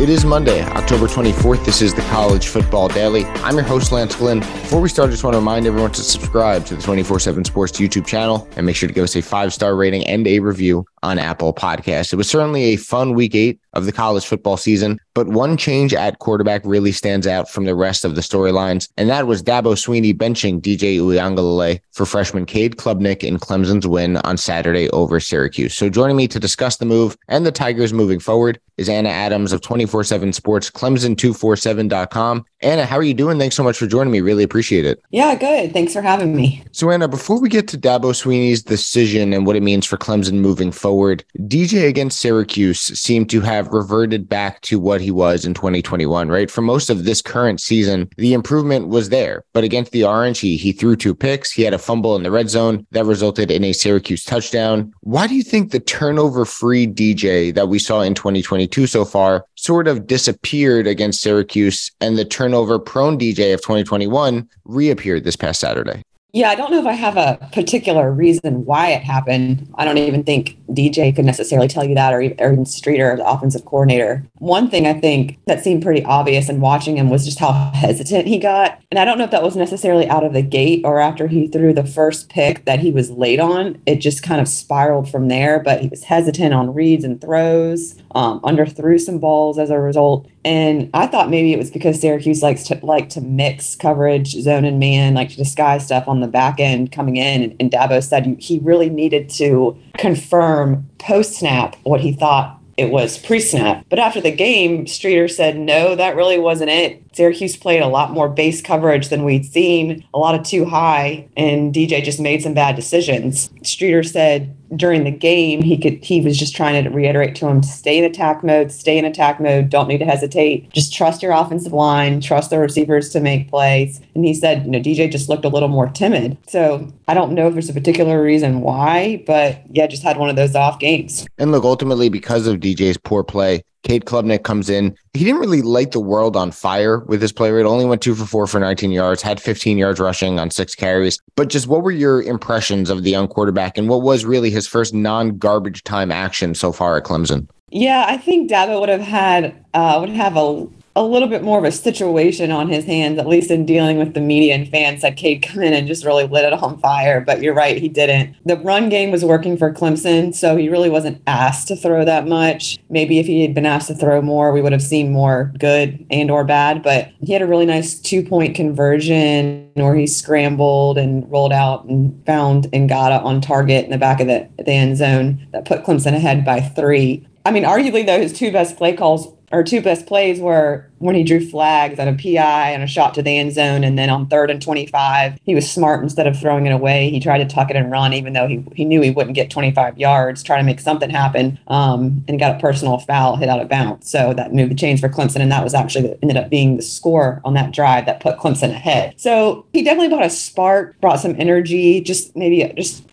It is Monday, October 24th. This is the College Football Daily. I'm your host, Lance Glenn. Before we start, I just want to remind everyone to subscribe to the 247 Sports YouTube channel and make sure to give us a 5-star rating and a review on Apple Podcasts. It was certainly a fun week 8 of the college football season, but one change at quarterback really stands out from the rest of the storylines, and that was Dabo Swinney benching DJ Uiagalelei for freshman Cade Klubnik in Clemson's win on Saturday over Syracuse. So joining me to discuss the move and the Tigers moving forward is Anna Adams of 247 Sports, Clemson247.com. Anna, how are you doing? Thanks so much for joining me. Really appreciate it. Yeah, good. Thanks for having me. So Anna, before we get to Dabo Swinney's decision and what it means for Clemson moving forward, DJ against Syracuse seemed to have reverted back to what he was in 2021, right? For most of this current season, the improvement was there, but against the Orange, he threw 2 picks. He had a fumble in the red zone that resulted in a Syracuse touchdown. Why do you think the turnover-free DJ that we saw in 2022 so far sort of disappeared against Syracuse, and the turnover-prone DJ of 2021 reappeared this past Saturday? Yeah, I don't know if I have a particular reason why it happened. I don't even think DJ could necessarily tell you that, or even Streeter, the offensive coordinator. One thing I think that seemed pretty obvious in watching him was just how hesitant he got. And I don't know if that was necessarily out of the gate or after he threw the first pick that he was late on. It just kind of spiraled from there, but he was hesitant on reads and throws, underthrew some balls as a result. And I thought maybe it was because Syracuse likes to mix coverage, zone and man, like to disguise stuff on the back end coming in. And Dabo said he really needed to confirm post-snap what he thought it was pre-snap. But after the game, Streeter said, no, that really wasn't it. Syracuse played a lot more base coverage than we'd seen, a lot of too high, and DJ just made some bad decisions. Streeter said during the game, he was just trying to reiterate to him to stay in attack mode, don't need to hesitate, just trust your offensive line, trust the receivers to make plays. And he said, DJ just looked a little more timid. So I don't know if there's a particular reason why, but yeah, just had one of those off games. And look, ultimately, because of DJ's poor play, Cade Klubnik comes in. He didn't really light the world on fire with his play rate. Only went 2 for 4 for 19 yards, had 15 yards rushing on 6 carries. But just what were your impressions of the young quarterback and what was really his first non-garbage time action so far at Clemson? Yeah, I think Dabo would have had a little bit more of a situation on his hands, at least in dealing with the media and fans, that Cade come in and just really lit it on fire. But you're right, he didn't. The run game was working for Clemson, so he really wasn't asked to throw that much. Maybe if he had been asked to throw more, we would have seen more good and or bad. But he had a really nice 2-point conversion where he scrambled and rolled out and found Ngata on target in the back of the end zone that put Clemson ahead by 3. I mean, arguably, though, his 2 best plays were when he drew flags on a PI and a shot to the end zone. And then on 3rd and 25, he was smart. Instead of throwing it away, he tried to tuck it and run, even though he knew he wouldn't get 25 yards, trying to make something happen, and got a personal foul, hit out of bounds. So that moved the chains for Clemson. And that was actually ended up being the score on that drive that put Clemson ahead. So he definitely brought a spark, brought some energy, just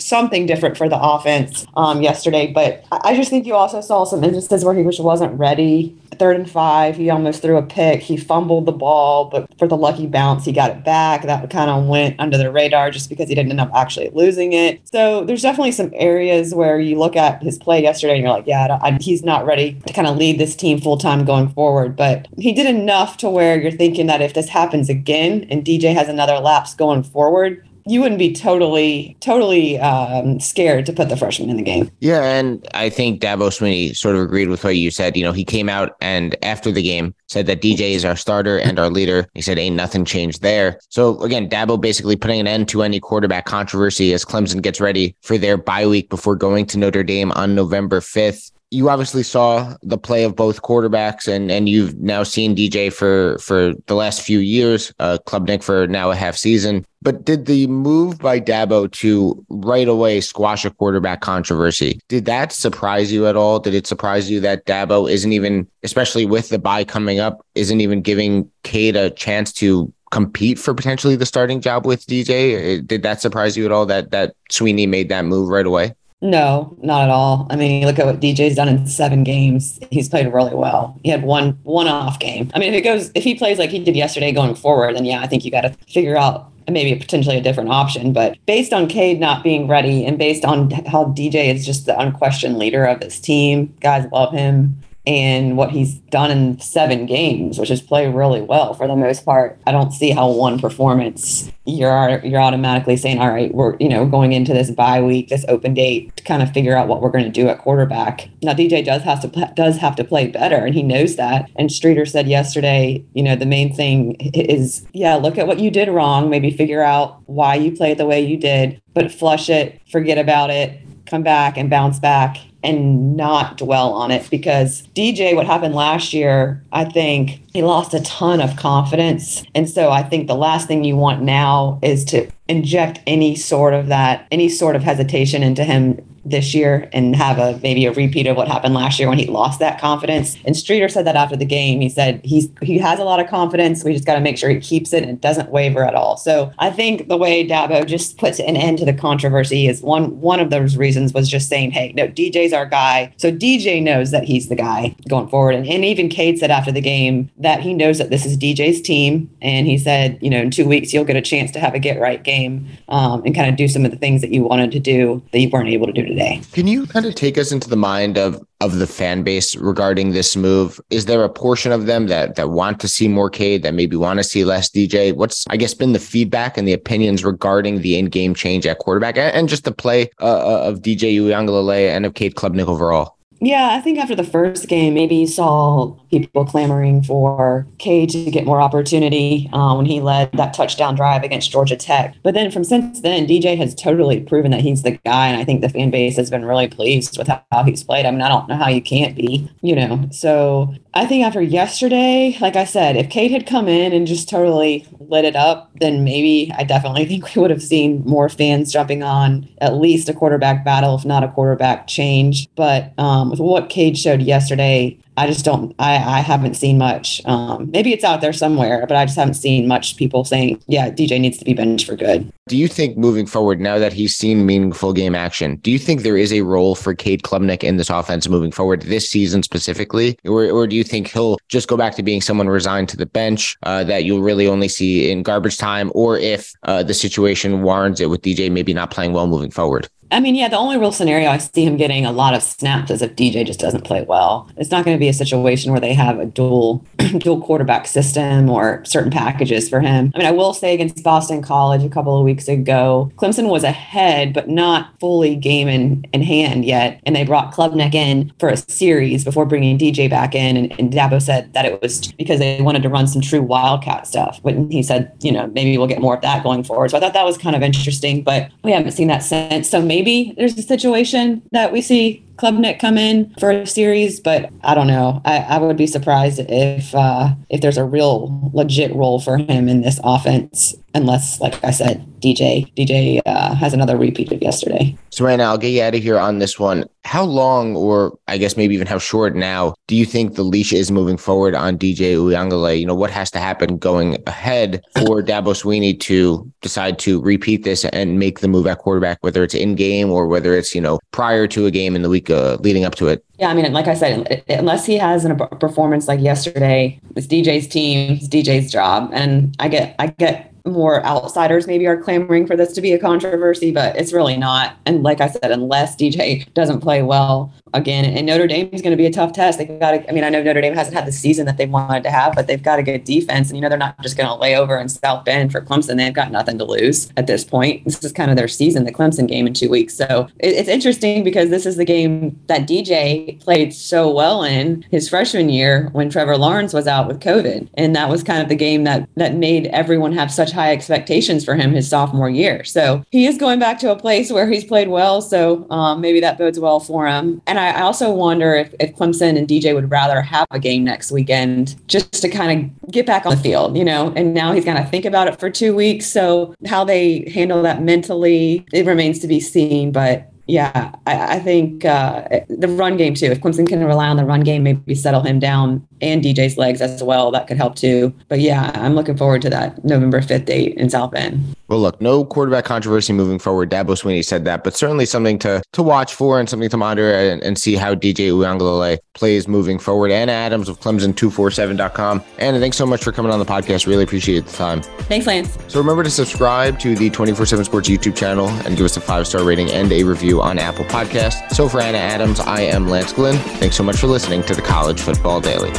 something different for the offense yesterday. But I just think you also saw some instances where he just wasn't ready. 3rd and 5, he almost threw a pick. He fumbled the ball, but for the lucky bounce, he got it back. That kind of went under the radar just because he didn't end up actually losing it. So there's definitely some areas where you look at his play yesterday and you're like, yeah, he's not ready to kind of lead this team full-time going forward. But he did enough to where you're thinking that if this happens again and DJ has another lapse going forward, you wouldn't be totally scared to put the freshman in the game. Yeah, and I think Dabo Swinney sort of agreed with what you said. He came out and after the game said that DJ is our starter and our leader. He said, ain't nothing changed there. So again, Dabo basically putting an end to any quarterback controversy as Clemson gets ready for their bye week before going to Notre Dame on November 5th. you obviously saw the play of both quarterbacks, and you've now seen DJ for the last few years, Klubnik for now a half season. But did the move by Dabo to right away squash a quarterback controversy, did that surprise you at all? Did it surprise you that Dabo isn't even, especially with the bye coming up, isn't even giving Cade a chance to compete for potentially the starting job with DJ? Did that surprise you at all that Swinney made that move right away? No, not at all. I mean, you look at what DJ's done in 7 games. He's played really well. He had one off game. I mean, if he plays like he did yesterday going forward, then yeah, I think you got to figure out maybe potentially a different option. But based on Cade not being ready and based on how DJ is just the unquestioned leader of his team, guys love him, and what he's done in 7 games, which is play really well for the most part, I don't see how one performance you're automatically saying, all right, we're going into this bye week, this open date, to kind of figure out what we're going to do at quarterback. Now DJ does have to play better, and he knows that. And Streeter said yesterday, the main thing is, yeah, look at what you did wrong, maybe figure out why you played the way you did, but flush it, forget about it, come back and bounce back, and not dwell on it. Because DJ, what happened last year, I think he lost a ton of confidence. And so I think the last thing you want now is to inject any sort of hesitation into him this year and have maybe a repeat of what happened last year when he lost that confidence. And Streeter said that after the game. He said he has a lot of confidence. We just got to make sure he keeps it and doesn't waver at all. So I think the way Dabo just puts an end to the controversy is one of those reasons was just saying, hey, no, DJ's our guy. So DJ knows that he's the guy going forward. And even Cade said after the game that he knows that this is DJ's team. And he said, in 2 weeks, you'll get a chance to have a get right game and kind of do some of the things that you wanted to do that you weren't able to do today. Can you kind of take us into the mind of the fan base regarding this move? Is there a portion of them that want to see more Cade, that maybe want to see less DJ? What's, I guess, been the feedback and the opinions regarding the in-game change at quarterback and just the play of DJ Uiagalelei and of Cade Klubnik overall? Yeah, I think after the first game, maybe you saw people clamoring for Cade to get more opportunity when he led that touchdown drive against Georgia Tech. But then since then, DJ has totally proven that he's the guy, and I think the fan base has been really pleased with how he's played. I mean, I don't know how you can't be, So I think after yesterday, like I said, if Cade had come in and just totally lit it up, then maybe I definitely think we would have seen more fans jumping on at least a quarterback battle, if not a quarterback change. But with what Cade showed yesterday, I just I haven't seen much. Maybe it's out there somewhere, but I just haven't seen much people saying, yeah, DJ needs to be benched for good. Do you think moving forward, now that he's seen meaningful game action, do you think there is a role for Cade Klubnik in this offense moving forward this season specifically? Or do you think he'll just go back to being someone resigned to the bench that you'll really only see in garbage time, or if the situation warrants it with DJ maybe not playing well moving forward? I mean, yeah, the only real scenario I see him getting a lot of snaps is if DJ just doesn't play well. It's not going to be a situation where they have a dual quarterback system or certain packages for him. I mean, I will say against Boston College a couple of weeks ago, Clemson was ahead, but not fully game in hand yet. And they brought Klubnik in for a series before bringing DJ back in. And Dabo said that it was because they wanted to run some true Wildcat stuff. But he said, maybe we'll get more of that going forward. So I thought that was kind of interesting, but we haven't seen that since. So maybe there's a situation that we see Klubnik come in for a series, but I don't know. I would be surprised if there's a real legit role for him in this offense, unless, like I said, DJ has another repeat of yesterday. So, Anna, I'll get you out of here on this one. How long, or I guess maybe even how short now, do you think the leash is moving forward on DJ Uiagalelei? What has to happen going ahead for Dabo Swinney to decide to repeat this and make the move at quarterback, whether it's in-game or whether it's, prior to a game in the week leading up to it? Yeah, I mean, like I said, unless he has a performance like yesterday, it's DJ's team, it's DJ's job. And I get more outsiders maybe are clamoring for this to be a controversy, but it's really not. And like I said, unless DJ doesn't play well again, and Notre Dame is going to be a tough test. They've got to, I know Notre Dame hasn't had the season that they wanted to have, but they've got a good defense. And, they're not just going to lay over in South Bend for Clemson. They've got nothing to lose at this point. This is kind of their season, the Clemson game in 2 weeks. So it's interesting because this is the game that DJ played so well in his freshman year when Trevor Lawrence was out with COVID. And that was kind of the game that made everyone have such high expectations for him his sophomore year. So he is going back to a place where he's played well. So maybe that bodes well for him. And I also wonder if Clemson and DJ would rather have a game next weekend just to kind of get back on the field, you know, and now he's going to think about it for 2 weeks. So how they handle that mentally, it remains to be seen. But yeah, I think the run game too, if Clemson can rely on the run game, maybe settle him down and DJ's legs as well, that could help too. But yeah, I'm looking forward to that November 5th date in South Bend. Well, look, no quarterback controversy moving forward. Dabo Swinney said that, but certainly something to watch for and something to monitor and see how DJ Uiagalelei plays moving forward. Anna Adams of Clemson247.com. Anna, thanks so much for coming on the podcast. Really appreciate the time. Thanks, Lance. So remember to subscribe to the 247 Sports YouTube channel and give us a 5-star rating and a review on Apple Podcasts. So for Anna Adams, I am Lance Glenn. Thanks so much for listening to the College Football Daily.